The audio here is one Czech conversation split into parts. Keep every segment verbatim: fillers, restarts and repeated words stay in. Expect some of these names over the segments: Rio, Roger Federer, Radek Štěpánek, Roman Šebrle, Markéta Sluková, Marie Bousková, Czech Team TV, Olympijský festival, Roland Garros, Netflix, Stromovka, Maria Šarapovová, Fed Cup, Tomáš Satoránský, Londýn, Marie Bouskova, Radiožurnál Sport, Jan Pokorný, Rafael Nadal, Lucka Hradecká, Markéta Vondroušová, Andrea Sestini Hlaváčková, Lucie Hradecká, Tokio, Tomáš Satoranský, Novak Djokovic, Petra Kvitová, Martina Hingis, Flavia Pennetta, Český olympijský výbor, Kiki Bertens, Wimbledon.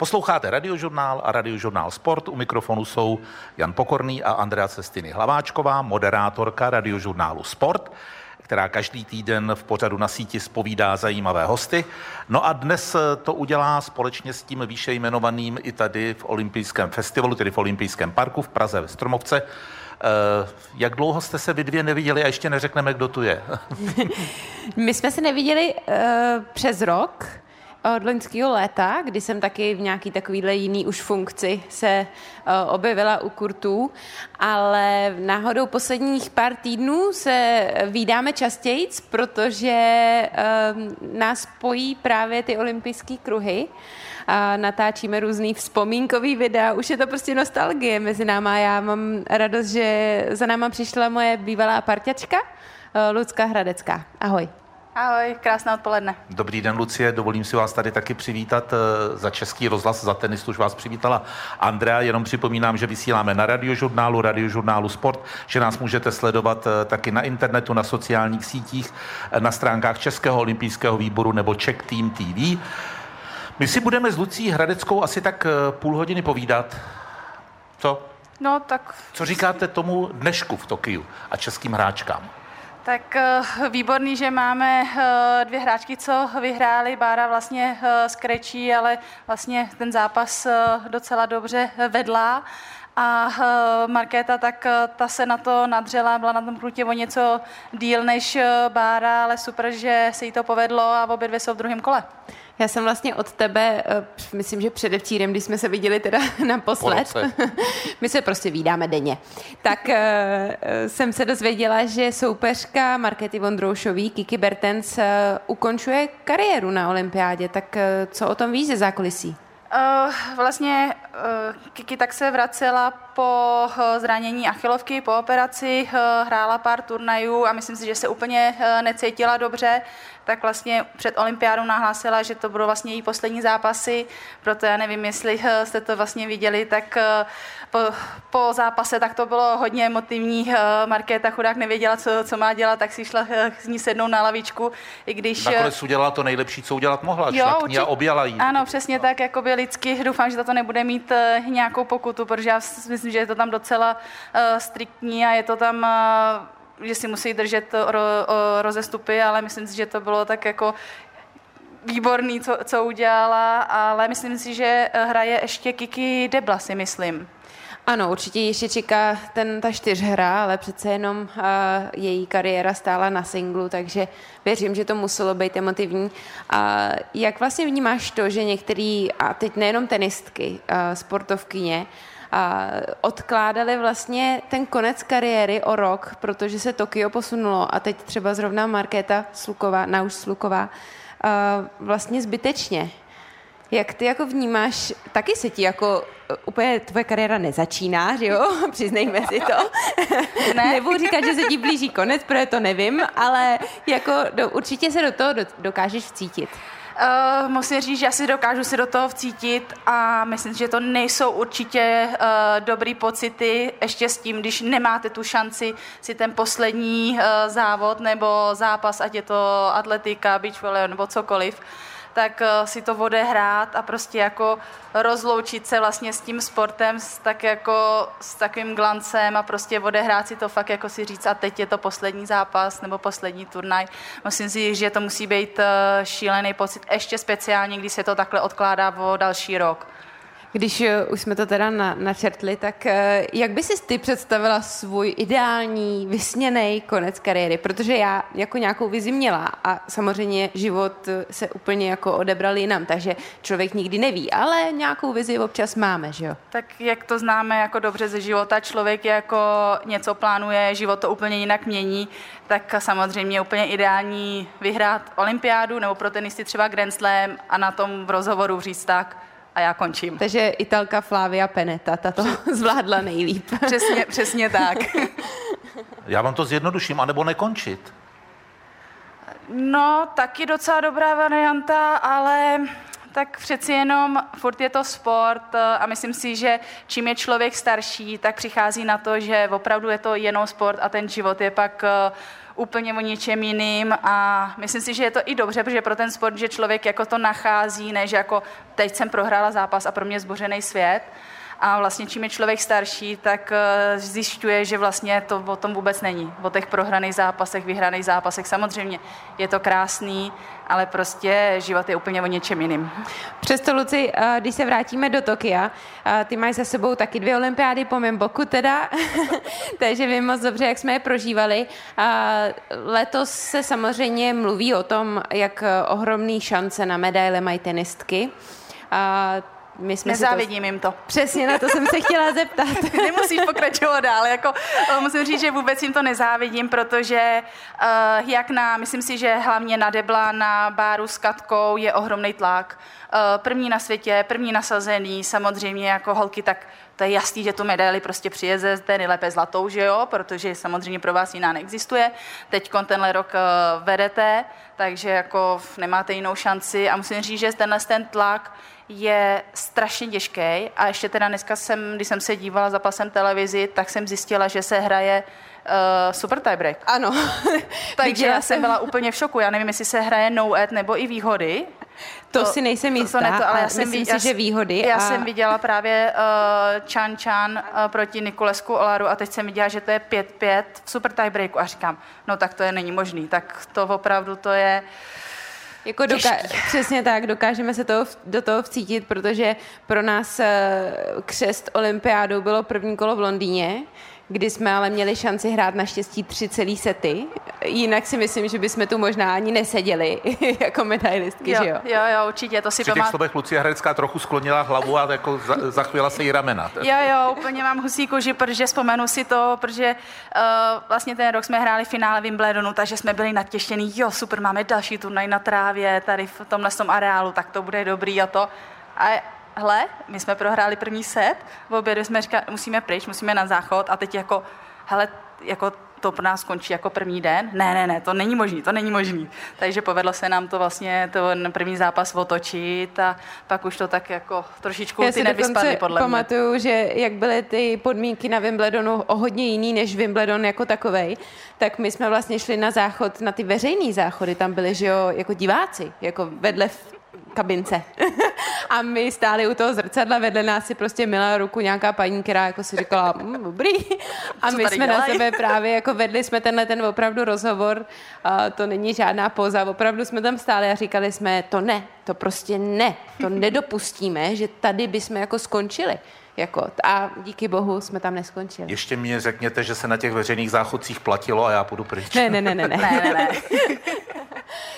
Posloucháte Radiožurnál a Radiožurnál Sport. U mikrofonu jsou Jan Pokorný a Andrea Sestini Hlaváčková, moderátorka Radiožurnálu Sport, která každý týden v pořadu Na síti zpovídá zajímavé hosty. No a dnes to udělá společně s tím výše jmenovaným i tady v Olympijském festivalu, tedy v Olympijském parku v Praze ve Stromovce. Jak dlouho jste se vy dvě neviděli a ještě neřekneme, kdo tu je? My jsme se neviděli uh, přes rok od loňského léta, kdy jsem taky v nějaký takovýhle jiný už funkci se uh, objevila u kurtů, ale náhodou posledních pár týdnů se vídáme častěji, protože uh, nás spojí právě ty olympijské kruhy. A natáčíme různý vzpomínkový videa, už je to prostě nostalgie mezi náma. Já mám radost, že za náma přišla moje bývalá parťačka, Lucka Hradecká. Ahoj. Ahoj, krásné odpoledne. Dobrý den, Lucie, dovolím si vás tady taky přivítat za Český rozhlas, za tenistu už vás přivítala Andrea, jenom připomínám, že vysíláme na Radiožurnálu, Radiožurnálu Sport, že nás můžete sledovat taky na internetu, na sociálních sítích, na stránkách Českého olympijského výboru nebo Czech Team T V. My si budeme s Lucí Hradeckou asi tak půl hodiny povídat. Co? No, tak... Co říkáte tomu dnešku v Tokiu a českým hráčkám? Tak výborný, že máme dvě hráčky, co vyhrály. Bára vlastně z Krečí, ale vlastně ten zápas docela dobře vedla. A Markéta, tak ta se na to nadřela, byla na tom krutě o něco díl než Bára, ale super, že se jí to povedlo a obě dvě jsou v druhém kole. Já jsem vlastně od tebe, myslím, že předevčírem, když jsme se viděli teda naposled, my se prostě vídáme denně, tak jsem se dozvěděla, že soupeřka Markéty Vondroušový, Kiki Bertens, ukončuje kariéru na olympiádě, tak co o tom víš ze zákulisí? Uh, vlastně uh, Kiki tak se vracela po zranění achilovky, po operaci, uh, hrála pár turnajů a myslím si, že se úplně uh, necítila dobře, tak vlastně před olympiádou nahlásila, že to budou vlastně její poslední zápasy, proto já nevím, jestli uh, jste to vlastně viděli, tak uh, po, po zápase tak to bylo hodně emotivní, uh, Markéta chudák nevěděla, co, co má dělat, tak si šla uh, s ní sednout na lavičku, i když... Nakonec udělala to nejlepší, co udělat mohla, jo, určit... a objala jí. Ano, přesně no. Tak, jakoby lidsky, doufám, že za to nebude mít uh, nějakou pokutu, protože já myslím, že je to tam docela uh, striktní a je to tam... Uh, že si musí držet ro, rozestupy, ale myslím si, že to bylo tak jako výborný, co, co udělala, ale myslím si, že hraje ještě Kiki Debla, si myslím. Ano, určitě ještě čeká ten, ta čtyřhra, ale přece jenom uh, její kariéra stála na singlu, takže věřím, že to muselo být emotivní. A uh, jak vlastně vnímáš to, že některý, a teď nejenom tenistky, uh, sportovkyně, a odkládali vlastně ten konec kariéry o rok, protože se Tokio posunulo a teď třeba zrovna Markéta Sluková, Nauš Sluková, vlastně zbytečně. Jak ty jako vnímáš, taky se ti jako úplně tvoje kariéra nezačíná, že jo? Přiznejme si to. Ne. Nebudu říkat, že se ti blíží konec, protože to nevím, ale jako do, určitě se do toho dokážeš vcítit. Uh, musím říct, že já si dokážu si do toho vcítit a myslím, že to nejsou určitě uh, dobrý pocity, ještě s tím, když nemáte tu šanci si ten poslední uh, závod nebo zápas, ať je to atletika, beach volley nebo cokoliv, tak uh, si to odehrát a prostě jako rozloučit se vlastně s tím sportem, s, tak jako, s takovým glancem a prostě odehrát si to fakt jako si říct a teď je to poslední zápas nebo poslední turnaj. Myslím si, že to musí být uh, šílený pocit, ještě speciálně, když se to takhle odkládá o další rok. Když už jsme to teda na, načrtli, tak jak by si ty představila svůj ideální, vysněný konec kariéry? Protože já jako nějakou vizi měla a samozřejmě život se úplně jako odebral jinam, takže člověk nikdy neví, ale nějakou vizi občas máme, že jo? Tak jak to známe jako dobře ze života, člověk jako něco plánuje, život to úplně jinak mění, tak samozřejmě úplně ideální vyhrát olympiádu nebo pro tenisty třeba Grand Slam a na tom v rozhovoru říct tak, a já končím. Takže Italka Flavia Pennetta, ta to zvládla nejlíp. Přesně, přesně tak. Já vám to zjednoduším, anebo nekončit. No, taky docela dobrá varianta, ale tak přeci jenom furt je to sport a myslím si, že čím je člověk starší, tak přichází na to, že opravdu je to jenom sport a ten život je pak úplně o něčem jiným a myslím si, že je to i dobře, protože pro ten sport, že člověk jako to nachází, ne, že jako teď jsem prohrála zápas a pro mě zbořený svět. A vlastně čím je člověk starší, tak zjišťuje, že vlastně to o tom vůbec není. O těch prohraných zápasech, vyhraných zápasech. Samozřejmě je to krásný, ale prostě život je úplně o něčem jiným. Přesto, Luci, když se vrátíme do Tokia, ty máš za sebou taky dvě olympiády po mém boku teda, takže vím moc dobře, jak jsme je prožívali. Letos se samozřejmě mluví o tom, jak ohromný šance na medaile mají tenistky. My jsme Nezávidím to... jim to. Přesně, na to jsem se chtěla zeptat. Nemusíš pokračovat dál, jako musím říct, že vůbec jim to nezávidím, protože uh, jak na, myslím si, že hlavně na debla, na báru s Katkou je ohromný tlak. Uh, první na světě, první nasazený, samozřejmě jako holky, tak to je jasný, že tu medaili prostě přijezete, nejlépe zlatou, že jo, protože samozřejmě pro vás jiná neexistuje. Teďkon tenhle rok uh, vedete, takže jako nemáte jinou šanci a musím říct, že tenhle ten tlak je strašně těžký a ještě teda dneska jsem, když jsem se dívala za pasem televizi, tak jsem zjistila, že se hraje uh, super tiebreak. Ano. Takže já jsem byla úplně v šoku. Já nevím, jestli se hraje no ad nebo i výhody. To, to si nejsem jistá, to, to neto, ale já jsem myslím viděla, si, že výhody. A... Já jsem viděla právě uh, Chan Chan uh, proti Nikolesku Olaru a teď jsem viděla, že to je pět pět v super tiebreaku a říkám, no tak to je není možný, tak to opravdu to je... Jako doka- přesně tak, dokážeme se toho, do toho vcítit, protože pro nás křest olympiádou bylo první kolo v Londýně, kdy jsme ale měli šanci hrát naštěstí tři celý sety. Jinak si myslím, že bychom tu možná ani neseděli jako medailistky, jo, že jo? Jo, jo, určitě, to si pamatuju. Při těch slovech Lucie Hradecká trochu sklonila hlavu a jako za, zachvěla se jí ramena. Jo, jo, úplně mám husí koži, protože vzpomenu si to, protože uh, vlastně ten rok jsme hráli finále Wimbledonu, takže jsme byli natěštěný, jo, super, máme další turnaj na trávě, tady v tomhle tom areálu, tak to bude dobrý a to. A hle, my jsme prohráli první set, v obědu jsme říkali, musíme pryč, musíme na záchod a teď jako, hele, jako to pro nás končí jako první den. Ne, ne, ne, to není možný, to není možný. Takže povedlo se nám to vlastně, ten první zápas otočit a pak už to tak jako trošičku ty nevyspadly podle mě. Já si pamatuju, že jak byly ty podmínky na Wimbledonu o hodně jiný než Wimbledon jako takovej, tak my jsme vlastně šli na záchod, na ty veřejný záchody, tam byli, že jo, jako diváci, jako vedle v kabince. A my stáli u toho zrcadla, vedle nás si prostě měla ruku nějaká paní, která jako si říkala mmm, dobrý. A my jsme dělaj? na sebe právě jako vedli jsme tenhle ten opravdu rozhovor. A to není žádná póza. Opravdu jsme tam stáli a říkali jsme to ne, to prostě ne. To nedopustíme, že tady bychom jako skončili. Jako, a díky bohu jsme tam neskončili. Ještě mi řekněte, že se na těch veřejných záchodcích platilo a já půjdu pryč. Ne, ne, ne, ne. ne. ne, ne.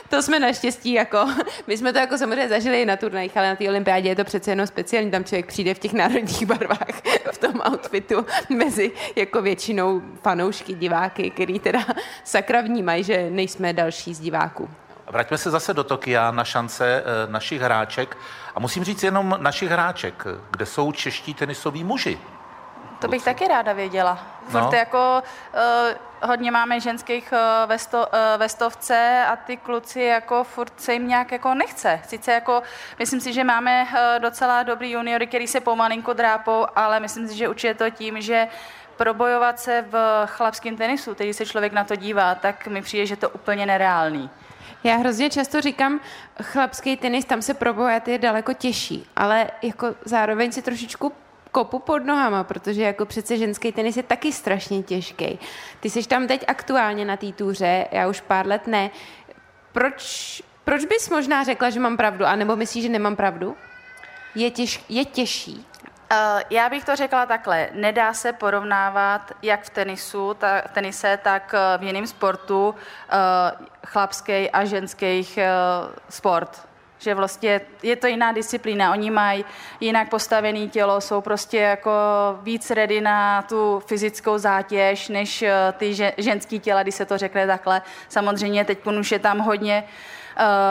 To jsme naštěstí, jako, my jsme to jako samozřejmě zažili na turnajích, ale na té olympiádě je to přece jenom speciální, tam člověk přijde v těch národních barvách, v tom outfitu, mezi jako většinou fanoušky, diváky, který teda sakra vnímají, že nejsme další z diváků. Vraťme se zase do Tokia na šance našich hráček a musím říct jenom našich hráček, kde jsou čeští tenisoví muži. To bych taky ráda věděla. No. Furt jako uh, hodně máme ženských uh, ve, sto, uh, ve stovce a ty kluci jako furt se jim nějak jako nechce. Sice jako myslím si, že máme uh, docela dobrý juniory, který se pomalinku drápou, ale myslím si, že určitě to tím, že probojovat se v chlapském tenisu, když se člověk na to dívá, tak mi přijde, že to úplně nereálný. Já hrozně často říkám, chlapský tenis, tam se probojovat je daleko těžší, ale jako zároveň si trošičku kopu pod nohama, protože jako přece ženský tenis je taky strašně těžký. Ty jsi tam teď aktuálně na té túře, já už pár let ne. Proč, proč bys možná řekla, že mám pravdu, anebo myslíš, že nemám pravdu? Je, těž, je těžší? Uh, já bych to řekla takhle. Nedá se porovnávat jak v tenisu, ta, tenise, tak v jiném sportu uh, chlapský a ženský uh, sport. Že vlastně je to jiná disciplína, oni mají jinak postavené tělo, jsou prostě jako víc ready na tu fyzickou zátěž, než ty ženský těla, když se to řekne takhle. Samozřejmě teď už je tam hodně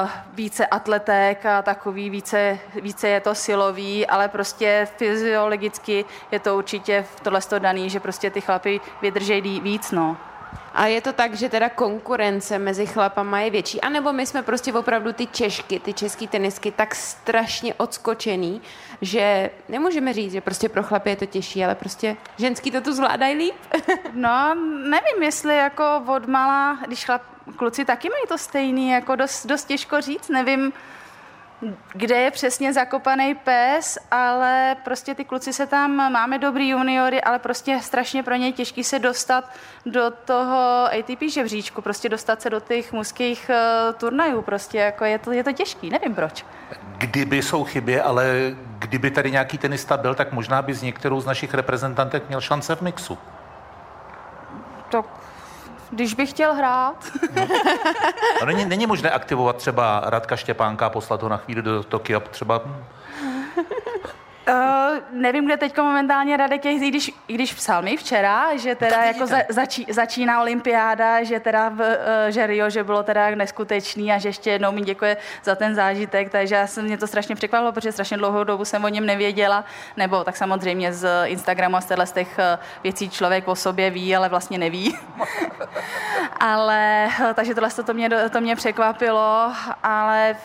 uh, více atletek a takový, více, více je to silový, ale prostě fyziologicky je to určitě v tohle daný, že prostě ty chlapy vydržejí víc, no. A je to tak, že teda konkurence mezi chlapama je větší, anebo my jsme prostě opravdu ty Češky, ty český tenisky tak strašně odskočený, že nemůžeme říct, že prostě pro chlapy je to těžší, ale prostě ženský to tu zvládají líp? No, nevím, jestli jako odmala, když chlap, kluci taky mají to stejný, jako dost, dost těžko říct, nevím, kde je přesně zakopaný pes, ale prostě ty kluci se tam, máme dobrý juniory, ale prostě strašně pro ně těžký se dostat do toho A T P žebříčku, prostě dostat se do těch mužských uh, turnajů, prostě jako je to, je to těžký, nevím proč. Kdyby jsou chyby, ale kdyby tady nějaký tenista byl, tak možná by z některou z našich reprezentantek měl šance v mixu. To... Když bych chtěl hrát. No, není, není možné aktivovat třeba Radka Štěpánka a poslat ho na chvíli do Tokia třeba? Uh, nevím, kde teď momentálně Radek je, když, když psal mi včera, že teda no jako za, začí, začíná olympiáda, že teda v, že Rio, že bylo teda neskutečný a že ještě jednou mi děkuje za ten zážitek, takže já jsem mě to strašně překvapilo, protože strašně dlouhou dobu jsem o něm nevěděla, nebo tak samozřejmě z Instagramu a z těchto z těch věcí člověk o sobě ví, ale vlastně neví. Ale takže tohle to mě, to mě překvapilo, ale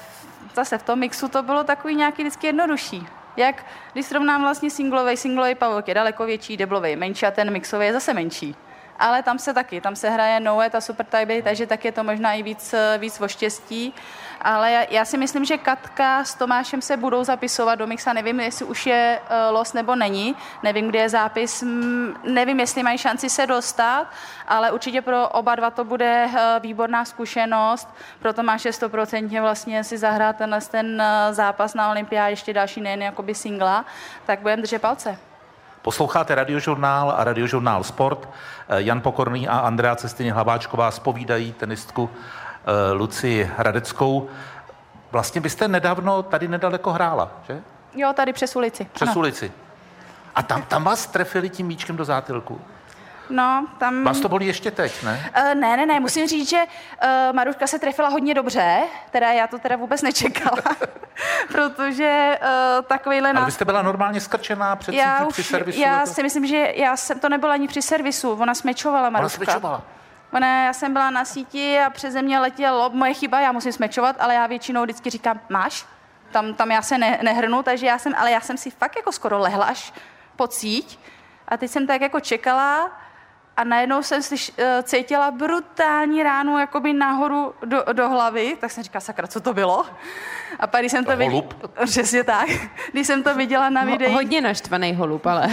zase v tom mixu to bylo takový nějaký vždycky jednodušší. Jak, když srovnám vlastně singlovej, singlovej pavouk je daleko větší, deblovej menší a ten mixový je zase menší. Ale tam se taky, tam se hraje no-head a super tie-break, takže tak je to možná i víc, víc o štěstí. Ale já, já si myslím, že Katka s Tomášem se budou zapisovat do mixa, nevím, jestli už je uh, los nebo není, nevím, kde je zápis, mm, nevím, jestli mají šanci se dostat, ale určitě pro oba dva to bude uh, výborná zkušenost, pro Tomáše sto procent vlastně si zahrát tenhle ten uh, zápas na olympiádě, ještě další nejen jakoby singla, tak budeme držet palce. Posloucháte Radiožurnál a Radiožurnál Sport. Jan Pokorný a Andrea Sestini Hlaváčková zpovídají tenistku Lucii Hradeckou. Vlastně byste nedávno tady nedaleko hrála, že? Jo, tady přes ulici. Přes ano. ulici. A tam, tam vás trefili tím míčkem do zátylku? No, tam... Vás to bolí ještě teď, ne? Uh, ne, ne, ne, musím říct, že uh, Maruška se trefila hodně dobře, teda já to teda vůbec nečekala, protože uh, takovýhle... Nás... Ale vy jste byla normálně skrčená před já sítí už, při servisu? Já to... si myslím, že já jsem to nebyla ani při servisu, ona smečovala Maruška. Ona smečovala? Ona, já jsem byla na síti a přeze mě letěl lob, moje chyba, já musím smečovat, ale já většinou vždycky říkám, máš? Tam, tam já se ne, nehrnu, takže já jsem, ale já jsem si fakt jako skoro lehla až pod síť a teď jsem tak jako čekala. A najednou jsem slyš, cítila brutální ránu jakoby nahoru do, do hlavy, tak jsem říkala, sakra, co to bylo? A pak, když jsem to, to viděla... Přesně tak. Když jsem to viděla na videích... Ho, hodně naštvaný holub, ale...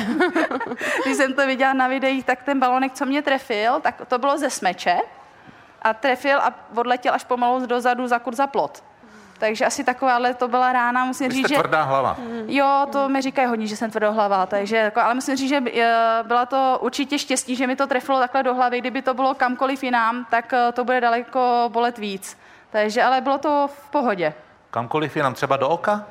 Když jsem to viděla na videích, tak ten balonek, co mě trefil, tak to bylo ze smeče a trefil a odletěl až pomalu dozadu za kur za plot. Takže asi takováhle to byla rána, musím říct, že... Vy jste tvrdá hlava. Jo, to mi říkají hodně, že jsem tvrdohlava, takže jako, ale musím říct, že byla to určitě štěstí, že mi to trefilo takhle do hlavy, kdyby to bylo kamkoliv jinam, tak to bude daleko bolet víc. Takže, ale bylo to v pohodě. Kamkoliv jinam, třeba do oka?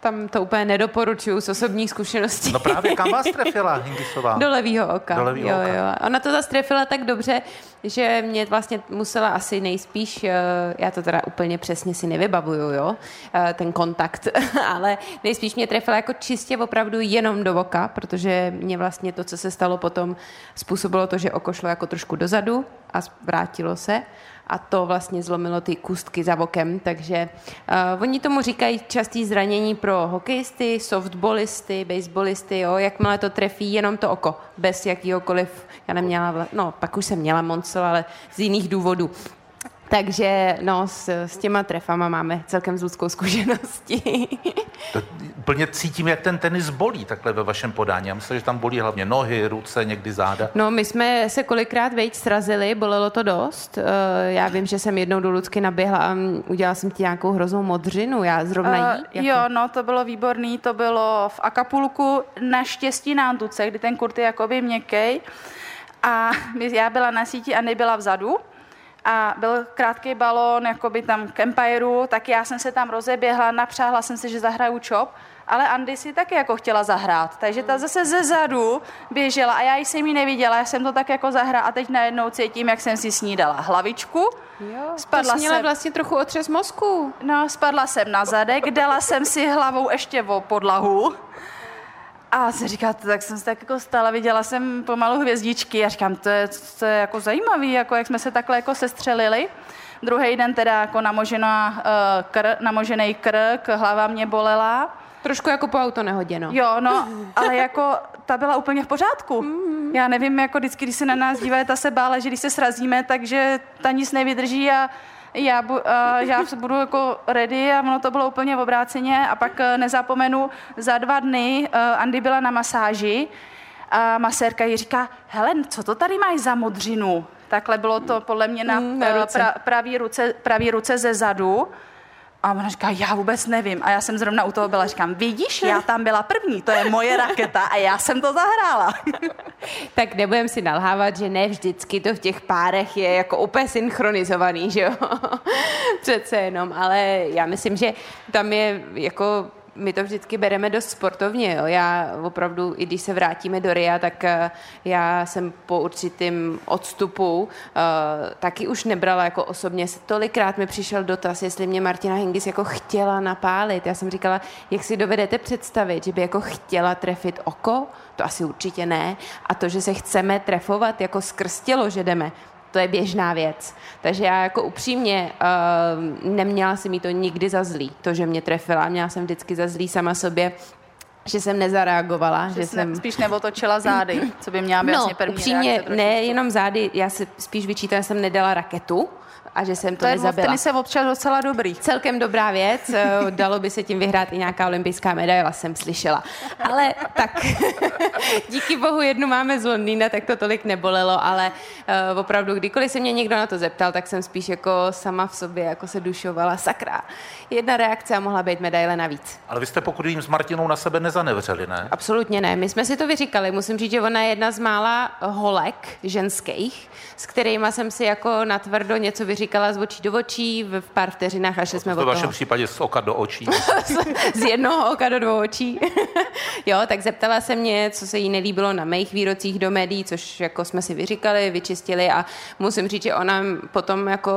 Tam to úplně nedoporučuju z osobních zkušeností. No právě, kam vás trefila Hingisová? Do levýho oka. Do levýho jo, oka. Jo. Ona to zase trefila tak dobře, že mě vlastně musela asi nejspíš, já to teda úplně přesně si nevybavuju, jo, ten kontakt, ale nejspíš mě trefila jako čistě opravdu jenom do oka, protože mě vlastně to, co se stalo potom, způsobilo to, že oko šlo jako trošku dozadu a vrátilo se. A to vlastně zlomilo ty kůstky za vokem, takže uh, oni tomu říkají častý zranění pro hokejisty, softballisty, baseballisty, jo, jakmile to trefí jenom to oko, bez jakýhokoliv, já neměla, vla... no pak už jsem měla Moncel, ale z jiných důvodů. Takže no, s, s těma trefama máme celkem zludskou zkušenosti. To úplně cítím, jak ten tenis bolí takhle ve vašem podání. Já myslím, že tam bolí hlavně nohy, ruce, někdy záda. No, my jsme se kolikrát vejď srazili, bolelo to dost. Já vím, že jsem jednou do Lucky naběhla a udělala jsem ti nějakou hroznou modřinu. Já zrovna jí, jako... Jo, no, to bylo výborný, to bylo v Acapulku, naštěstí na antuce, kdy ten kurt je jakoby měkkej. A já byla na síti a nebyla vzadu. A byl krátký balón, jakoby tam k Empireu, tak já jsem se tam rozeběhla, napřáhla jsem si, že zahraju chop, ale Andy si taky jako chtěla zahrát, takže ta zase zezadu běžela a já jsem ji neviděla, já jsem to tak jako zahrála a teď najednou cítím, jak jsem si snídala hlavičku. Jo, spadla to jsem vlastně trochu otřes mozku. No, spadla jsem na zadek, dala jsem si hlavou ještě o podlahu A jsem říkala, tak jsem se tak jako stála, viděla jsem pomalu hvězdičky a říkám, to je, to je jako zajímavý, jako jak jsme se takhle jako sestřelili. Druhý den teda jako namožená, kr, namožený krk, hlava mě bolela. Trošku jako po autonehodě, no. Jo, no, ale jako ta byla úplně v pořádku. Mm-hmm. Já nevím, jako vždycky, když se na nás dívají, ta se bála, že když se srazíme, takže ta nic nevydrží a já, bu, a já budu jako ready a ono to bylo úplně v obráceně. A pak nezapomenu, za dva dny Andy byla na masáži a masérka jí říká, Helen, co to tady máš za modřinu? Takhle bylo to podle mě na, mm, na ruce. Pra, pravý, ruce, pravý ruce ze zadu. A ona říká, já vůbec nevím. A já jsem zrovna u toho byla, říkám, vidíš, já tam byla první, to je moje raketa a já jsem to zahrála. Tak nebudem si nalhávat, že ne vždycky to v těch párech je jako úplně synchronizovaný, že jo? Přece jenom, ale já myslím, že tam je jako... My to vždycky bereme dost sportovně. Jo. Já opravdu, i když se vrátíme do Ria, tak já jsem po určitým odstupu uh, taky už nebrala jako osobně. Tolikrát mi přišel dotaz, jestli mě Martina Hingis jako chtěla napálit. Já jsem říkala, jak si dovedete představit, že by jako chtěla trefit oko? To asi určitě ne. A to, že se chceme trefovat jako skrz tělo, že jdeme, to je běžná věc. Takže já jako upřímně uh, neměla si mi to nikdy za zlý, to, že mě trefila. Měla jsem vždycky za zlý sama sobě, že jsem nezareagovala. Že, že jsem ne, spíš neotočila zády, co by měla být no, vlastně první upřímně, reakce. Upřímně, ne jenom zády, já si spíš vyčítám, že jsem nedala raketu a že jsem to, to nezabila. To je v tenise občas docela dobrý. Celkem dobrá věc, dalo by se tím vyhrát i nějaká olympijská medaile, jsem slyšela. Ale tak, díky bohu jednu máme z Londýna, tak to tolik nebolelo, ale uh, opravdu, kdykoliv se mě někdo na to zeptal, tak jsem spíš jako sama v sobě jako se dušovala, sakra. Jedna reakce a mohla být medaile navíc. Ale vy jste, pokud jim s Martinou na sebe nezanevřeli, ne? Absolutně ne, my jsme si to vyříkali, musím říct, že ona je jedna z mála holek ženských, s kterýma jsem si jako natvrdo něco vyříkala. Říkala z očí do očí, v pár vteřinách, až to jsme od toho. V vašem případě z oka do očí. Z jednoho oka do dvou očí. Jo, tak zeptala se mě, co se jí nelíbilo na mých výrocích do médií, což jako jsme si vyříkali, vyčistili a musím říct, že ona potom jako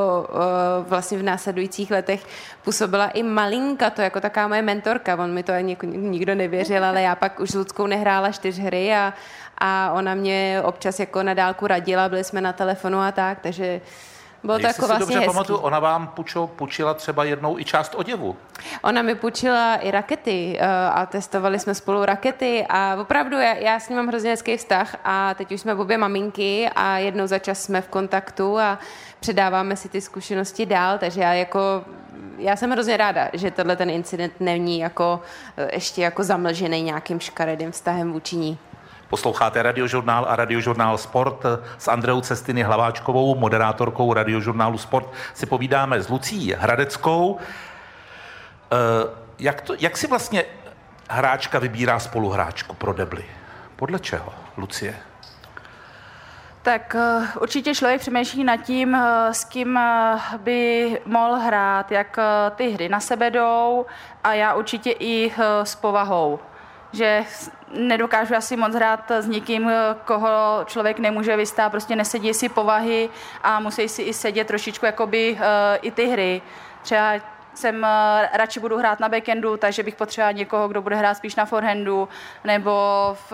vlastně v následujících letech působila i malinka, to jako taká moje mentorka, on mi to ani nikdo nevěřil, ale já pak už s Luckou nehrála čtyř hry a, a ona mě občas jako na dálku radila, byli jsme na telefonu a tak, takže bylo to jako vlastně dobře pamatuju, ona vám půjčo, půjčila třeba jednou i část oděvu. Ona mi půjčila i rakety a testovali jsme spolu rakety a opravdu já, já s ním mám hrozně hezký vztah a teď už jsme obě maminky a jednou za čas jsme v kontaktu a předáváme si ty zkušenosti dál, takže já jako já jsem hrozně ráda, že tenhle ten incident není jako ještě jako zamlžený nějakým škaredým vztahem vůči ní. Posloucháte Radiožurnál a Radiožurnál Sport s Andreou Sestini Hlaváčkovou, moderátorkou Radiožurnálu Sport. Si povídáme s Lucí Hradeckou. Jak, to, jak si vlastně hráčka vybírá spoluhráčku pro debly? Podle čeho, Lucie? Tak určitě člověk přemýšlí nad tím, s kým by mohl hrát, jak ty hry na sebe jdou a já určitě i s povahou. Že nedokážu asi moc hrát s někým, koho člověk nemůže vystát, prostě nesedí si povahy a musí si i sedět trošičku jakoby uh, i ty hry. Třeba jsem uh, radši budu hrát na backendu, takže bych potřebovala někoho, kdo bude hrát spíš na forehandu, nebo v...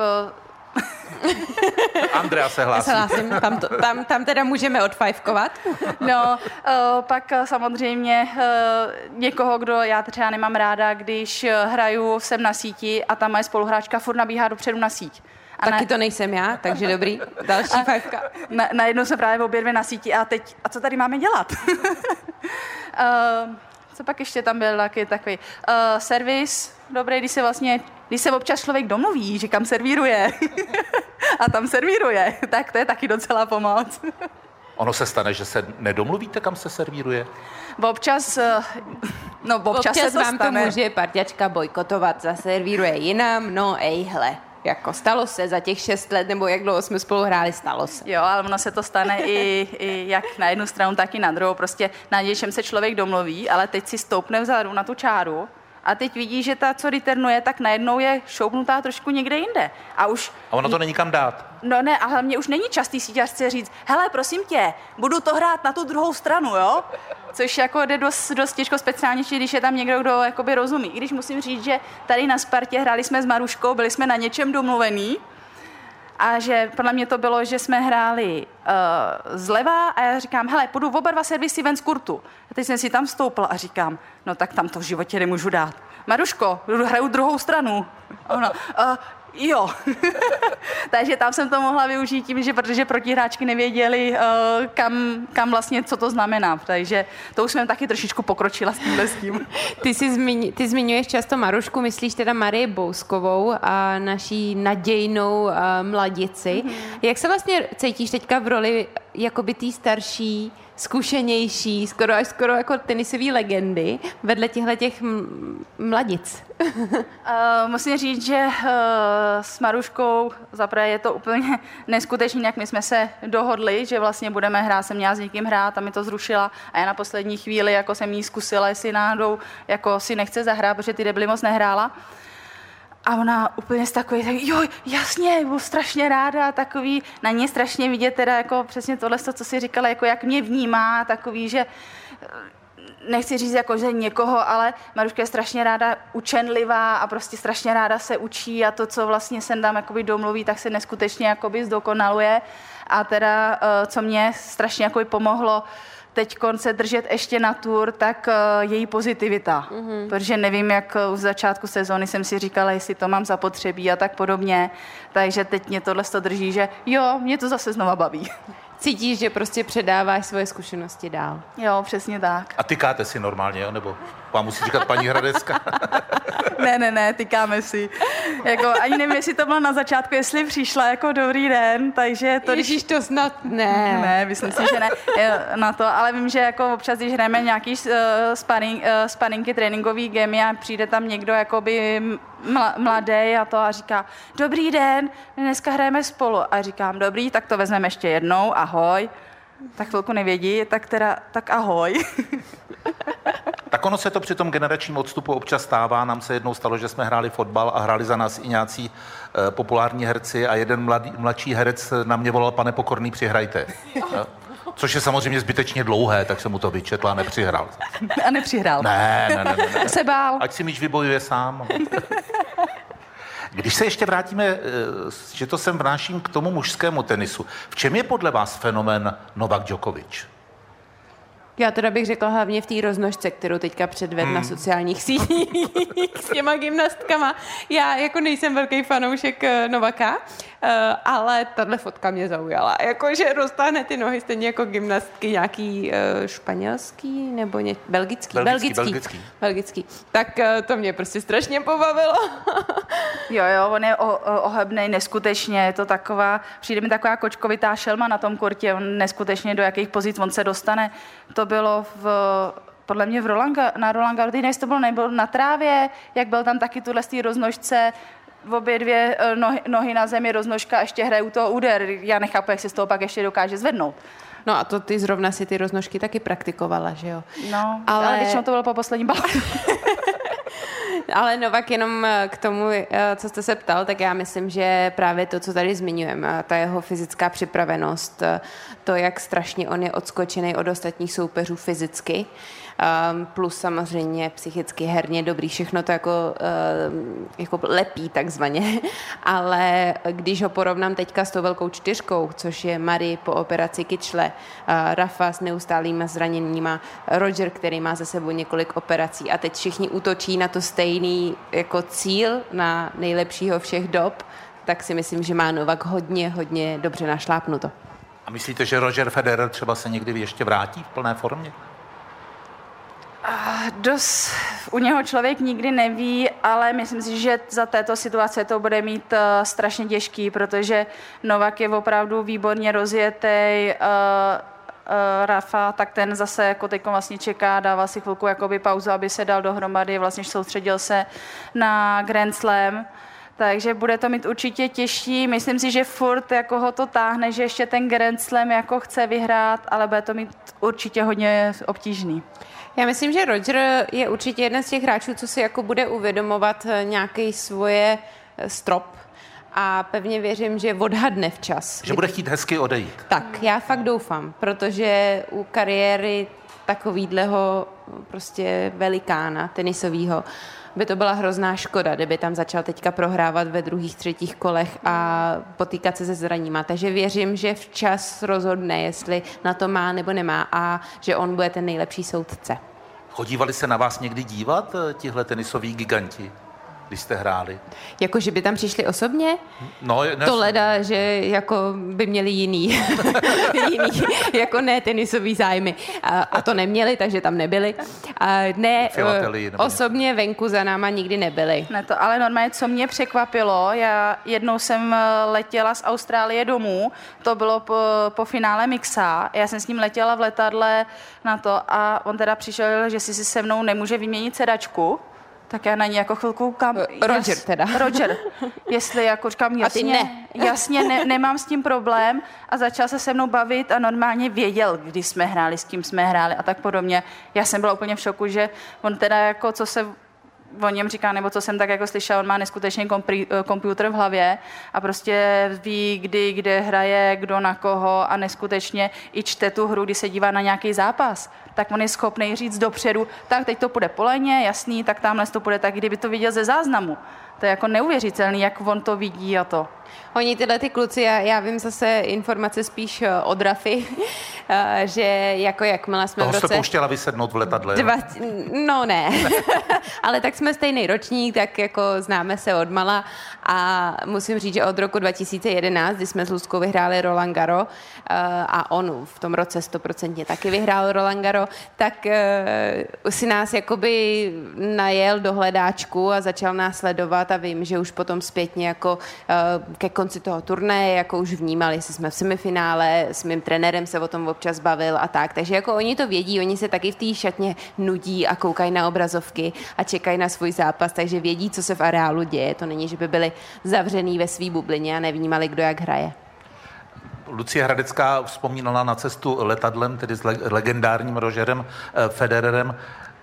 Andrea se hlásí. Já se hlásím, tam, to, tam, tam teda můžeme odfajfkovat. No, uh, pak samozřejmě uh, někoho, kdo já třeba nemám ráda, když hraju sem na síti a tam moje spoluhráčka furt nabíhá dopředu na síť. A taky na... to nejsem já, takže dobrý. Další fajfka. Na, najednou se právě obě dvě na síti a teď, a co tady máme dělat? uh, co pak ještě tam byl taky takový uh, servis, dobrý, když se vlastně Když se občas člověk domluví, že kam servíruje a tam servíruje, tak to je taky docela pomoc. Ono se stane, že se nedomluvíte, kam se servíruje? Občas, no občas, občas se to vám stane. To může parťačka bojkotovat, zaservíruje jinam, no ejhle. Jako stalo se za těch šest let, nebo jak dlouho jsme spolu hráli, stalo se. Jo, ale ono se to stane i, i jak na jednu stranu, tak i na druhou. Prostě na něčem se člověk domluví, ale teď si stoupne vzadu na tu čáru a teď vidí, že ta, co returnuje, tak najednou je šoupnutá trošku někde jinde. A už a ono to není kam dát. No ne, a hlavně už není častý síťařce říct, hele, prosím tě, budu to hrát na tu druhou stranu, jo? Což jako jde dost, dost těžko, speciálně, když je tam někdo, kdo jakoby rozumí. I když musím říct, že tady na Spartě hráli jsme s Maruškou, byli jsme na něčem domluvený, a že podle mě to bylo, že jsme hráli uh, zleva a já říkám, hele, půjdu oba dva servisy ven z kurtu. A teď jsem si tam stoupla a říkám, no tak tam to v životě nemůžu dát. Maruško, hraju druhou stranu. Ona, uh, jo. Takže tam jsem to mohla využít tím, že protože protihráčky nevěděli, uh, kam, kam vlastně, co to znamená. Takže to už jsem taky trošičku pokročila s tímhle s tím. Ty, si zmiň, ty zmiňuješ často Marušku, myslíš teda Marie Bouskovou a naší nadějnou uh, mladici. Mm-hmm. Jak se vlastně cítíš teďka v roli jakoby tý starší, zkušenější, skoro až skoro jako tenisový legendy vedle těchto těch mladic? uh, musím říct, že uh, s Maruškou zaprvé je to úplně neskutečný, jak my jsme se dohodli, že vlastně budeme hrát, jsem měla s někým hrát a mi to zrušila a já na poslední chvíli jako jsem jí zkusila, jestli náhodou jako si nechce zahrát, protože ty debily moc nehrála. A ona úplně z takový, tak jo, jasně, byl strašně ráda, takový, na ní strašně vidět teda jako přesně tohle, co si říkala, jako jak mě vnímá, takový, že nechci říct jako, že někoho, ale Maruška je strašně ráda učenlivá a prostě strašně ráda se učí a to, co vlastně se tam jakoby domluví, tak se neskutečně jakoby zdokonaluje a teda, co mě strašně jakoby pomohlo, teď konce držet ještě na tour, tak uh, její pozitivita. Mm-hmm. Protože nevím, jak uh, v začátku sezóny jsem si říkala, jestli to mám zapotřebí a tak podobně. Takže teď mě tohle to drží, že jo, mě to zase znova baví. Cítíš, že prostě předáváš svoje zkušenosti dál. Jo, přesně tak. A tykáte si normálně, jo? Nebo vám musí říkat paní Hradecká? Ne, ne, ne, tykáme si. Jako, ani nevím, jestli to bylo na začátku, jestli přišla jako dobrý den, takže to... Ježíš, to snad ne. Ne, myslím si, že ne na to, ale vím, že jako občas, když hrajeme nějaký uh, sparing, uh, sparingy, tréninkový game a přijde tam někdo jakoby mladý a to a říká, dobrý den, dneska hrajeme spolu. A říkám, dobrý, tak to vezmeme ještě jednou, ahoj. Tak chvilku nevědí, tak teda, tak ahoj. Tak ono se to při tom generačním odstupu občas stává. Nám se jednou stalo, že jsme hráli fotbal a hráli za nás i nějací e, populární herci a jeden mladý, mladší herec na mě volal, pane Pokorný, přihrajte. Což je samozřejmě zbytečně dlouhé, tak jsem mu to vyčetl a nepřihrál. A nepřihrál. Ne, ne, ne. ne, ne. Se bál. Ať si míč vybojuje sám. Když se ještě vrátíme, že to sem vnáším k tomu mužskému tenisu, v čem je podle vás fenomén Novak Djokovic? Já teda bych řekla hlavně v té roznožce, kterou teďka předved hmm. na sociálních sítích s těma gymnastkama. Já jako nejsem velký fanoušek Novaka, ale tahle fotka mě zaujala. Jakože roztáhne ty nohy stejně jako gymnastky nějaký španělský nebo ně... belgický, belgický, belgický, belgický. Belgický. Tak to mě prostě strašně pobavilo. Jo, jo, on je ohebnej neskutečně, je to taková, přijde mi taková kočkovitá šelma na tom kurtě, on neskutečně do jakých pozic on se dostane. To bylo v, podle mě v Roland, na Roland Garros, to bylo nebylo na trávě, jak byl tam taky tuhle z té roznožce, obě dvě nohy, nohy na zemi, roznožka, ještě hraje u toho úder. Já nechápu, jak se z toho pak ještě dokáže zvednout. No a to ty zrovna si ty roznožky taky praktikovala, že jo? No, ale, ale většinou to bylo po posledním balu. Ale Novak, jenom k tomu, co jste se ptal, tak já myslím, že právě to, co tady zmiňujeme, ta jeho fyzická připravenost, to, jak strašně on je odskočený od ostatních soupeřů fyzicky, plus samozřejmě psychicky herně dobrý, všechno to jako, jako lepí takzvaně, ale když ho porovnám teďka s tou velkou čtyřkou, což je Marie po operaci kyčle, Rafa s neustálýma zraněníma, Roger, který má za sebou několik operací a teď všichni útočí na to stejný jako cíl, na nejlepšího všech dob, tak si myslím, že má Novak hodně, hodně dobře našlápnuto. A myslíte, že Roger Federer třeba se někdy ještě vrátí v plné formě? Dost u něho člověk nikdy neví, ale myslím si, že za této situace to bude mít uh, strašně těžký, protože Novak je opravdu výborně rozjetý, uh, uh, Rafa, tak ten zase jako teď vlastně čeká, dává si chvilku jakoby pauzu, aby se dal dohromady, vlastně soustředil se na Grand Slam. takže bude to mít určitě těžší. Myslím si, že furt jako ho to táhne, že ještě ten Grand Slam jako chce vyhrát, ale bude to mít určitě hodně obtížný. Já myslím, že Roger je určitě jeden z těch hráčů, co si jako bude uvědomovat nějaký svoje strop. A pevně věřím, že odhadne včas. Že bude chtít hezky odejít. Tak, já fakt doufám, protože u kariéry takovýhleho prostě velikána tenisového by to byla hrozná škoda, kdyby tam začal teďka prohrávat ve druhých, třetích kolech a potýkat se se zraníma. Takže věřím, že včas rozhodne, jestli na to má nebo nemá a že on bude ten nejlepší soudce. Chodívali se na vás někdy dívat tihle tenisoví giganti, když jste hráli? Jako, že by tam přišli osobně? No, ne, to leda, že jako by měli jiný, jiný jako ne tenisový zájmy. A, a to neměli, takže tam nebyli. A ne, Filateli, osobně venku za náma nikdy nebyli. Ne to, ale normálně, co mě překvapilo, já jednou jsem letěla z Austrálie domů, to bylo po, po finále Mixa, já jsem s ním letěla v letadle na to a on teda přišel, že si, si se mnou nemůže vyměnit sedačku. Tak já na ní jako chvilku kam... Roger jas, teda. Roger. Jestli jako říkám, jasně, ne. jasně ne, nemám s tím problém a začal se se mnou bavit a normálně věděl, kdy jsme hráli, s kým jsme hráli a tak podobně. Já jsem byla úplně v šoku, že on teda jako, co se o něm říká, nebo co jsem tak jako slyšela, on má neskutečný komputer v hlavě a prostě ví, kdy, kde hraje, kdo na koho a neskutečně i čte tu hru, když se dívá na nějaký zápas, tak on je schopný říct dopředu, tak teď to půjde poleně, jasný, tak tamhle to půjde, tak kdyby to viděl ze záznamu. To je jako neuvěřitelný, jak on to vidí a to. Oni tyhle ty kluci, já, já vím zase informace spíš od Rafy, že jako jakmile jsme toho v roce... Toho jste pouštěla vysednout v letadle. Dva... No ne, ale tak jsme stejný ročník, tak jako známe se odmala a musím říct, že od roku dva tisíce jedenáct, kdy jsme s Luckou vyhráli Roland Garros a on v tom roce stoprocentně taky vyhrál Roland Garros, tak si nás jakoby najel do hledáčku a začal nás sledovat a vím, že už potom zpětně jako ke konci toho turnaje, jako už vnímali, jestli jsme v semifinále, s mým trenérem se o tom občas bavil a tak. Takže jako oni to vědí, oni se taky v té šatně nudí a koukají na obrazovky a čekají na svůj zápas, takže vědí, co se v areálu děje. To není, že by byli zavřený ve své bublině a nevnímali, kdo jak hraje. Lucie Hradecká vzpomínala na cestu letadlem, tedy s legendárním Rogerem Federerem.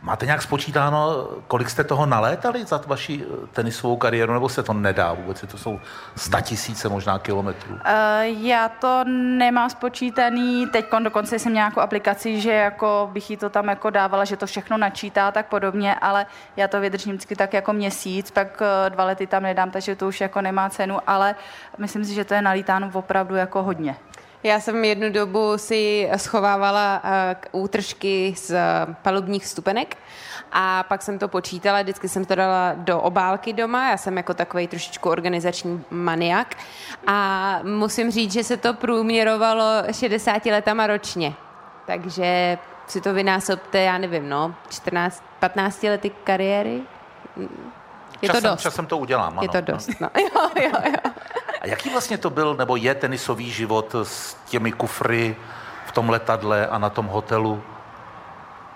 Máte nějak spočítáno, kolik jste toho nalétali za vaši tenisovou kariéru, nebo se to nedá vůbec? To jsou statisíce možná kilometrů. Uh, já to nemám spočítaný. Teď dokonce jsem nějakou aplikaci, že jako bych jí to tam jako dávala, že to všechno načítá tak podobně, ale já to vydržím vždycky tak jako měsíc, pak dva lety tam nedám, takže to už jako nemá cenu, ale myslím si, že to je nalítáno opravdu jako hodně. Já jsem jednu dobu si schovávala uh, útržky z uh, palubních stupenek a pak jsem to počítala, vždycky jsem to dala do obálky doma, já jsem jako takovej trošičku organizační maniak a musím říct, že se to průměrovalo šedesáti letama ročně, takže si to vynásobte, já nevím, no, čtrnáct, patnáct lety kariéry. Je časem, to dost. Časem to udělám, ano. Je to dost, no. Jo, jo, jo. A jaký vlastně to byl, nebo je tenisový život s těmi kufry v tom letadle a na tom hotelu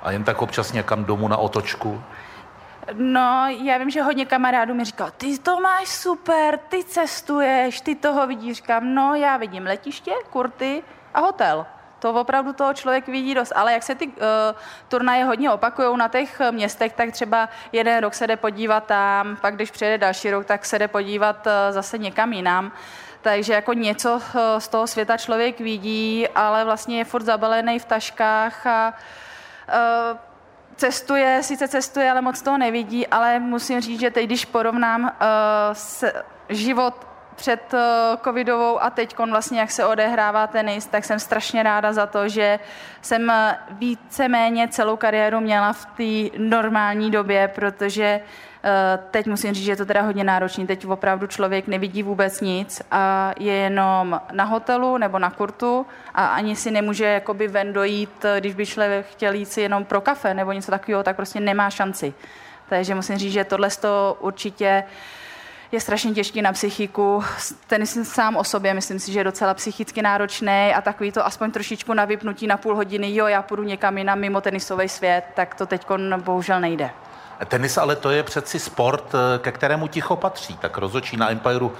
a jen tak občas někam domů na otočku? No, já vím, že hodně kamarádů mi říkalo, ty to máš super, ty cestuješ, ty toho vidíš. Říkám, no, já vidím letiště, kurty a hotel. To opravdu toho člověk vidí dost, ale jak se ty uh, turnaje hodně opakujou na těch městech, tak třeba jeden rok se jde podívat tam, pak když přijede další rok, tak se jde podívat uh, zase někam jinam. Takže jako něco uh, z toho světa člověk vidí, ale vlastně je furt zabalený v taškách a uh, cestuje, sice cestuje, ale moc toho nevidí, ale musím říct, že teď, když porovnám uh, s, život před covidovou a teďkon vlastně, jak se odehrává tenis, tak jsem strašně ráda za to, že jsem víceméně celou kariéru měla v té normální době, protože teď musím říct, že je to teda hodně náročný. Teď opravdu člověk nevidí vůbec nic a je jenom na hotelu nebo na kurtu a ani si nemůže jakoby ven dojít, když by člověk chtěl jít si jenom pro kafe nebo něco takového, tak prostě nemá šanci. Takže musím říct, že tohle to určitě je strašně těžký na psychiku. Tenis sám o sobě, myslím si, že je docela psychicky náročný a takový to aspoň trošičku na vypnutí na půl hodiny, jo, já půjdu někam jinam mimo tenisový svět, tak to teďkon bohužel nejde. Tenis ale to je přeci sport, ke kterému ticho patří. Tak rozhodčí na Empireu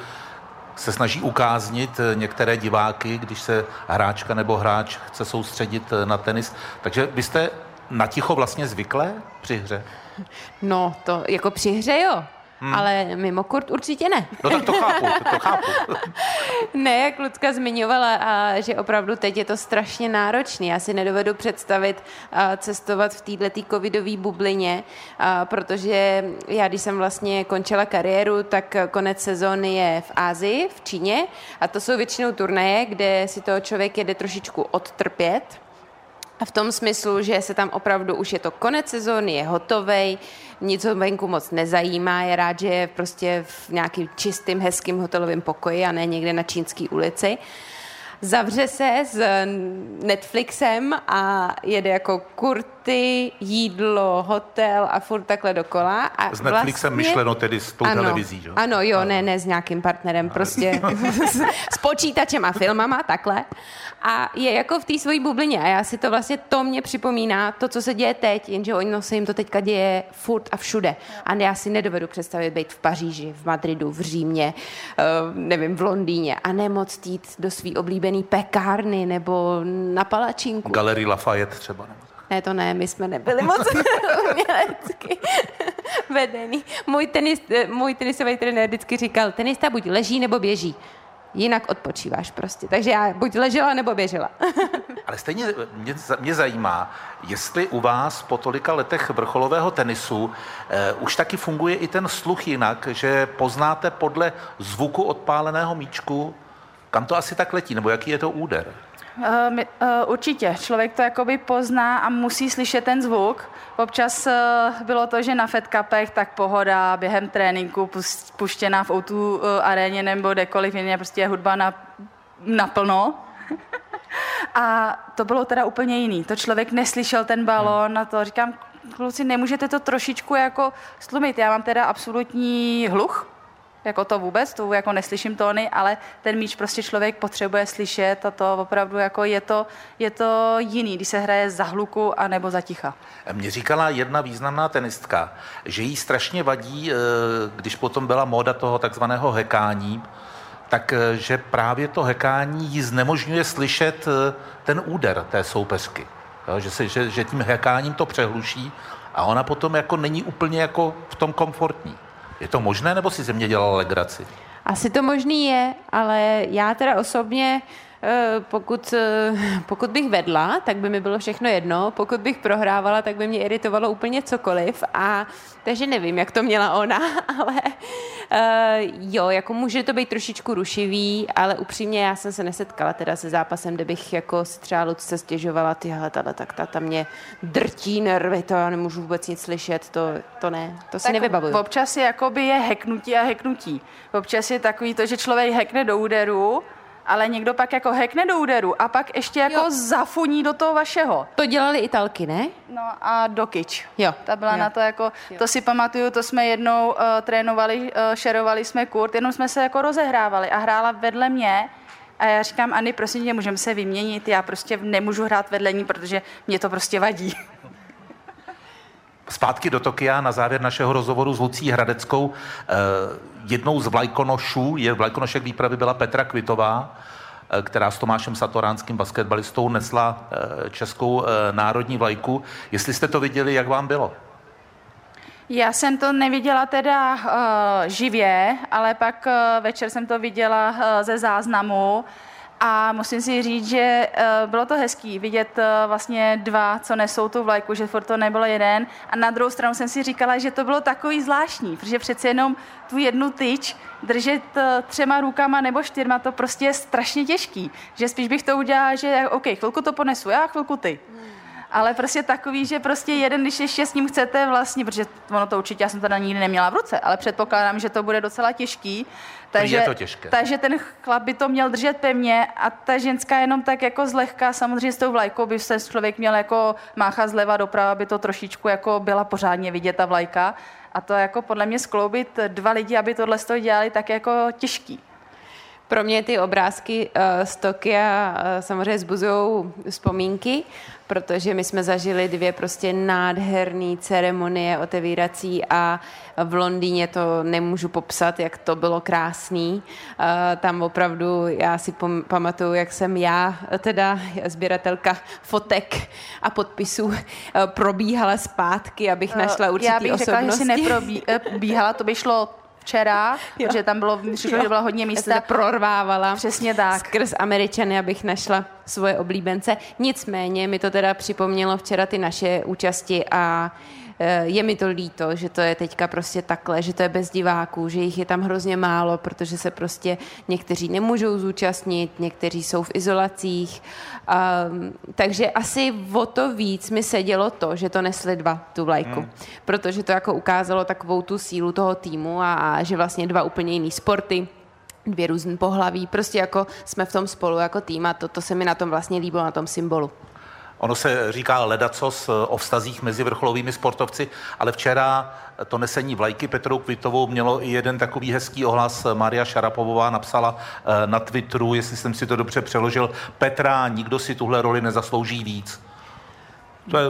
se snaží ukáznit některé diváky, když se hráčka nebo hráč chce soustředit na tenis. Takže byste na ticho vlastně zvyklé při hře? No, to jako při hře jo. Hmm. Ale mimo kurt určitě ne. No tak to chápu, to chápu. Ne, jak Lucka zmiňovala, a že opravdu teď je to strašně náročné. Já si nedovedu představit a cestovat v této covidové bublině, a protože já, když jsem vlastně končila kariéru, tak konec sezóny je v Asii, v Číně, a to jsou většinou turnaje, kde si toho člověk jede trošičku odtrpět. A v tom smyslu, že se tam opravdu už je to konec sezóny, je hotovej, nic ho venku moc nezajímá, je rád, že je prostě v nějakým čistým, hezkým hotelovým pokoji a ne někde na Čínský ulici. Zavře se s Netflixem a jede jako kurty, jídlo, hotel a furt takhle dokola. A s Netflixem vlastně... myšleno tedy s tou ano, televizí, jo? Ano, jo, ano. ne, ne, s nějakým partnerem, ano. prostě s, s počítačem a filmama, takhle. A je jako v té svojí bublině a já si to vlastně, to mě připomíná to, co se děje teď, jenže ono se jim to teďka děje furt a všude. A já si nedovedu představit být v Paříži, v Madridu, v Římě, nevím, v Londýně a nemoct jít do svý oblíbené pekárny nebo na palačinku. Galerie Lafayette třeba. Nebo tak. Ne, to ne, my jsme nebyli moc umělecky vedený. Můj, tenis, můj tenisový trenér vždycky říkal, tenista buď leží nebo běží. Jinak odpočíváš prostě. Takže já buď ležela nebo běžela. Ale stejně mě, mě zajímá, jestli u vás po tolika letech vrcholového tenisu eh, už taky funguje i ten sluch jinak, že poznáte podle zvuku odpáleného míčku, kam to asi tak letí, nebo jaký je to úder? Uh, my, uh, určitě. Člověk to jakoby pozná a musí slyšet ten zvuk. Občas uh, bylo to, že na Fed Cupech tak pohoda během tréninku puštěná v ó dvě uh, aréně nebo kdekoliv jiné, prostě je hudba na, naplno. A to bylo teda úplně jiný. To člověk neslyšel ten balón hmm. a to říkám, kluci, nemůžete to trošičku jako slumit. Já mám teda absolutní hluch. Jako to vůbec, to jako neslyším tóny, ale ten míč prostě člověk potřebuje slyšet a to opravdu jako je to, je to jiný, když se hraje za hluku a nebo za ticha. Mně říkala jedna významná tenistka, že jí strašně vadí, když potom byla móda toho takzvaného hekání, takže právě to hekání jí znemožňuje slyšet ten úder té soupeřky, že, se, že, že tím hekáním to přehluší a ona potom jako není úplně jako v tom komfortní. Je to možné, nebo si ze mě dělala legraci? Asi to možný je, ale já teda osobně, pokud, pokud bych vedla, tak by mi bylo všechno jedno, pokud bych prohrávala, tak by mě iritovalo úplně cokoliv, a takže nevím, jak to měla ona, ale jo, jako může to být trošičku rušivý, ale upřímně já jsem se nesetkala teda se zápasem, kde bych jako si třeba Lucce stěžovala, tyhle, tato, tak ta, ta mě drtí nervy, to já nemůžu vůbec nic slyšet, to, to ne, to si tak nevybavuju. Občas je jakoby je heknutí a heknutí. Občas je takový to, že člověk hekne do úderu, ale někdo pak jako hekne do úderu a pak ještě jako jo. zafuní do toho vašeho. To dělali Italky, ne? No a Dokič. Jo. Ta byla jo. na to jako, jo. to si pamatuju, to jsme jednou uh, trénovali, uh, šerovali jsme kurt, jenom jsme se jako rozehrávali a hrála vedle mě a já říkám, Anny, prosím tě, můžeme se vyměnit, já prostě nemůžu hrát vedle ní, protože mě to prostě vadí. Zpátky do Tokia na závěr našeho rozhovoru s Lucí Hradeckou. Jednou z vlajkonošů, je vlajkonošek výpravy byla Petra Kvitová, která s Tomášem Satoránským basketbalistou nesla českou národní vlajku. Jestli jste to viděli, jak vám bylo? Já jsem to neviděla teda uh, živě, ale pak uh, večer jsem to viděla uh, ze záznamu. A musím si říct, že uh, bylo to hezký vidět uh, vlastně dva, co nesou tu vlajku, že furt to nebylo jeden. A na druhou stranu jsem si říkala, že to bylo takový zvláštní, protože přece jenom tu jednu tyč držet uh, třema rukama nebo čtyřma, to prostě je strašně těžký. Že spíš bych to udělala, že OK, chvilku to ponesu já, chvilku ty. Ale prostě takový, že prostě jeden, když ještě s ním chcete vlastně, protože ono to určitě, já jsem to nikdy neměla v ruce, ale předpokládám, že to bude docela těžký. Takže, je to těžké. Takže ten chlap by to měl držet pevně a ta ženská jenom tak jako zlehka, samozřejmě s tou vlajkou by se člověk měl jako máchat zleva doprava, aby to trošičku jako byla pořádně vidět ta vlajka. A to jako podle mě skloubit dva lidi, aby tohle z toho dělali, tak jako těžký. Pro mě ty obrázky z Tokia samozřejmě vzbuzují vzpomínky, protože my jsme zažili dvě prostě nádherné ceremonie otevírací a v Londýně to nemůžu popsat, jak to bylo krásný. Tam opravdu já si pamatuju, jak jsem já, teda sběratelka fotek a podpisů, probíhala zpátky, abych našla určitý osobnosti. Já bych řekla, že si neprobíhala, to by šlo včera, jo. Protože tam bylo, přišlo, že bylo hodně místa. Já se prorvávala. Přesně tak. Skrz Američany, abych našla svoje oblíbence. Nicméně mi to teda připomnělo včera ty naše účasti a je mi to líto, že to je teďka prostě takhle, že to je bez diváků, že jich je tam hrozně málo, protože se prostě někteří nemůžou zúčastnit, někteří jsou v izolacích. Um, takže asi o to víc mi sedělo to, že to nesli dva, tu vlajku. Hmm. Protože to jako ukázalo takovou tu sílu toho týmu a, a že vlastně dva úplně jiný sporty, dvě různý pohlaví, prostě jako jsme v tom spolu jako tým a to, to se mi na tom vlastně líbilo, na tom symbolu. Ono se říká ledacos o vztazích mezi vrcholovými sportovci, ale včera to nesení vlajky Petrou Kvitovou mělo i jeden takový hezký ohlas. Maria Šarapovová napsala na Twitteru, jestli jsem si to dobře přeložil, Petra, nikdo si tuhle roli nezaslouží víc. To je,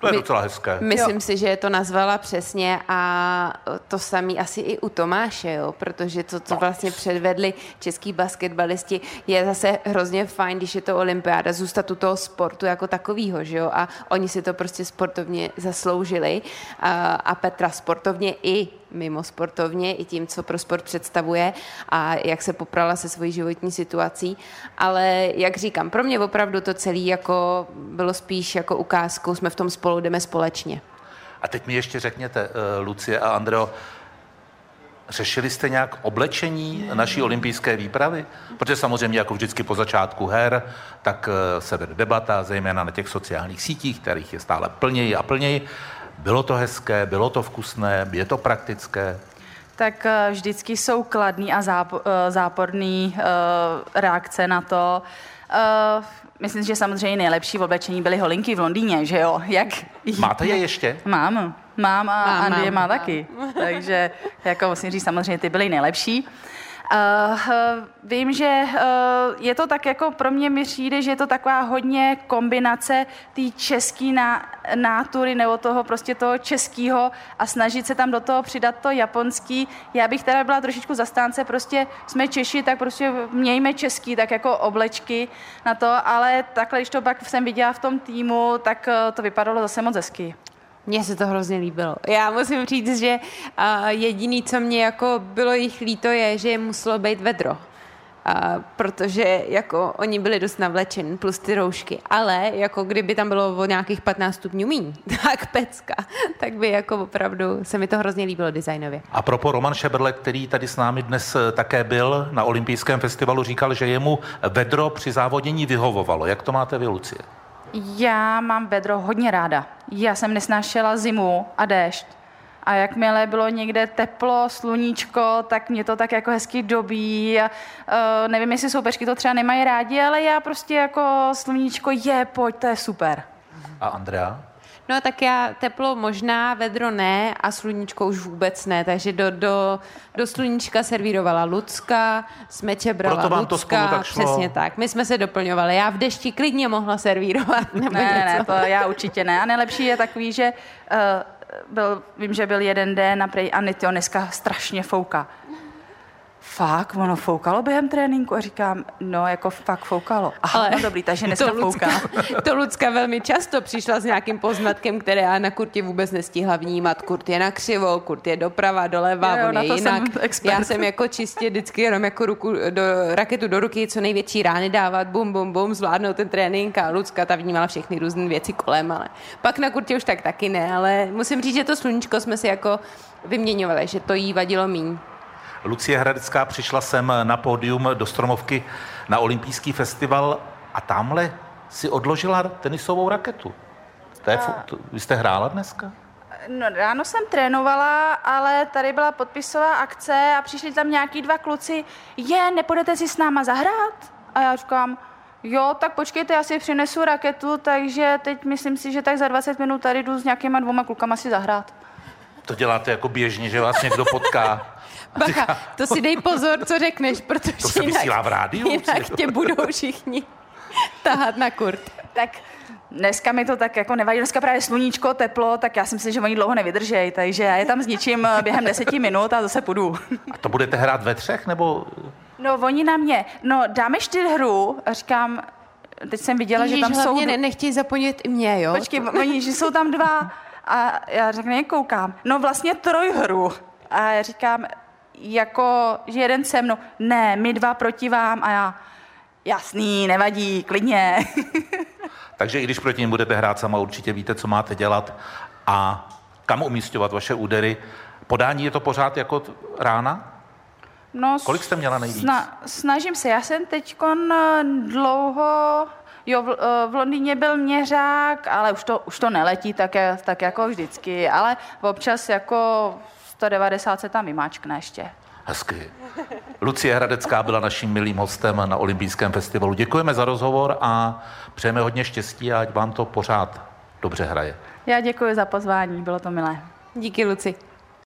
to je My, docela hezké. Myslím jo. si, že to nazvala přesně a to samé asi i u Tomáše, jo, protože to, co no. vlastně předvedli český basketbalisti, je zase hrozně fajn, když je to olympiáda, zůstat u toho sportu jako takovýho, že jo, a oni si to prostě sportovně zasloužili a, a Petra sportovně i mimo sportovně, i tím, co pro sport představuje a jak se poprala se svojí životní situací, ale jak říkám, pro mě opravdu to celé jako bylo spíš jako ukázkou, jsme v tom spolu, jdeme společně. A teď mi ještě řekněte, Lucie a Andreo, řešili jste nějak oblečení naší olympijské výpravy? Protože samozřejmě jako vždycky po začátku her, tak se vede debata, zejména na těch sociálních sítích, kterých je stále plněji a plněji. Bylo to hezké, bylo to vkusné, je to praktické? Tak vždycky jsou kladný a záporný reakce na to. Myslím, že samozřejmě nejlepší v oblečení byly holinky v Londýně, že jo? Jak? Máte je ještě? Mám. Mám a Andie má taky. Takže jako musím říct, samozřejmě ty byly nejlepší. Uh, vím, že uh, je to tak jako pro mě mi přijde, že je to taková hodně kombinace té české ná, nátury nebo toho prostě toho českého a snažit se tam do toho přidat to japonský. Já bych teda byla trošičku zastánce, prostě jsme Češi, tak prostě mějme český, tak jako oblečky na to, ale takhle, když to pak jsem viděla v tom týmu, tak uh, to vypadalo zase moc hezky. Mně se to hrozně líbilo. Já musím říct, že jediné, co mě jako bylo jich líto, je, že muselo být vedro. A protože jako oni byli dost navlečeni, plus ty roušky, ale jako kdyby tam bylo o nějakých patnáct stupňů míň, tak pecka, tak by jako opravdu se mi to hrozně líbilo designově. A propo Roman Šebrle, který tady s námi dnes také byl na olympijském festivalu, říkal, že jemu vedro při závodění vyhovovalo. Jak to máte vy, Lucie? Já mám vedro hodně ráda. Já jsem nesnášela zimu a déšť. A jakmile bylo někde teplo, sluníčko, tak mě to tak jako hezky dobí. Uh, nevím, jestli soupeřky to třeba nemají rádi, ale já prostě jako sluníčko je, pojď, to je super. A Andrea? No tak já teplo možná, vedro ne a sluníčko už vůbec ne, takže do, do, do sluníčka servírovala Lucka, smeče brala Lucka. To spolu tak šlo. Přesně tak, my jsme se doplňovali, já v dešti klidně mohla servírovat nebo ne, něco. Ne, to já určitě ne a nejlepší je takový, že uh, byl, vím, že byl jeden den a prej Anitio dneska strašně fouká. Fakt, ono foukalo během tréninku a říkám, no jako fakt foukalo. Aha, ale no dobrý, takže dneska to Lucka, fouká. To Lucka velmi často přišla s nějakým poznatkem, které já na kurtě vůbec nestihla vnímat. Kurt je na křivo, kurt je doprava, doleva, jo, on je jinak. Já jsem jako čistě vždycky jenom jako ruku do, raketu do ruky, co největší rány dávat, bum, bum, bum, zvládnout ten trénink a Lucka ta vnímala všechny různé věci kolem, ale pak na kurtě už tak taky ne, ale musím říct, že to sluníčko jsme si jako vyměňovali, že to jí vadilo míň. Lucie Hradecká přišla sem na pódium do Stromovky na olympijský festival a tamhle si odložila tenisovou raketu. To je, to, vy jste hrála dneska? No, ráno jsem trénovala, ale tady byla podpisová akce a přišli tam nějaký dva kluci. Je, nepůjdete si s náma zahrát? A já říkám, jo, tak počkejte, já si přinesu raketu, takže teď myslím si, že tak za dvacet minut tady jdu s nějakýma dvouma klukama si zahrát. To děláte jako běžně, že vás někdo potká. Bacha, to si dej pozor, co řekneš, protože to se jinak, v rádiu, jinak tě budou všichni tahat na kurt. Tak Dneska mi to tak jako nevadí, dneska právě sluníčko, teplo, tak já si myslím, že oni dlouho nevydržejí, takže já je tam zničím během deseti minut a zase půjdu. A to budete hrát ve třech, nebo? No, oni na mě, no dáme čtyři hru, a říkám, teď jsem viděla, Ježíš, že tam jsou... Ne, nechtějí zapomnět i mě, jo? Počkej, oni, že jsou tam dva a já řekne, koukám, no vlastně trojhru. A já říkám, jako, že jeden se mnou, ne, my dva proti vám a já, jasný, nevadí, klidně. Takže i když proti nim budete hrát sama, určitě víte, co máte dělat a kam umísťovat vaše údery. Podání je to pořád jako rána? No, kolik jste měla nejvíc? Sna- snažím se. Já jsem teďkon dlouho... Jo, v, v Londýně byl měřák, ale už to, už to neletí tak, tak jako vždycky. Ale občas jako sto devadesát se tam vymáčkne ještě. Hezky. Lucie Hradecká byla naším milým hostem na Olympijském festivalu. Děkujeme za rozhovor a přejeme hodně štěstí a ať vám to pořád dobře hraje. Já děkuji za pozvání, bylo to milé. Díky, Luci.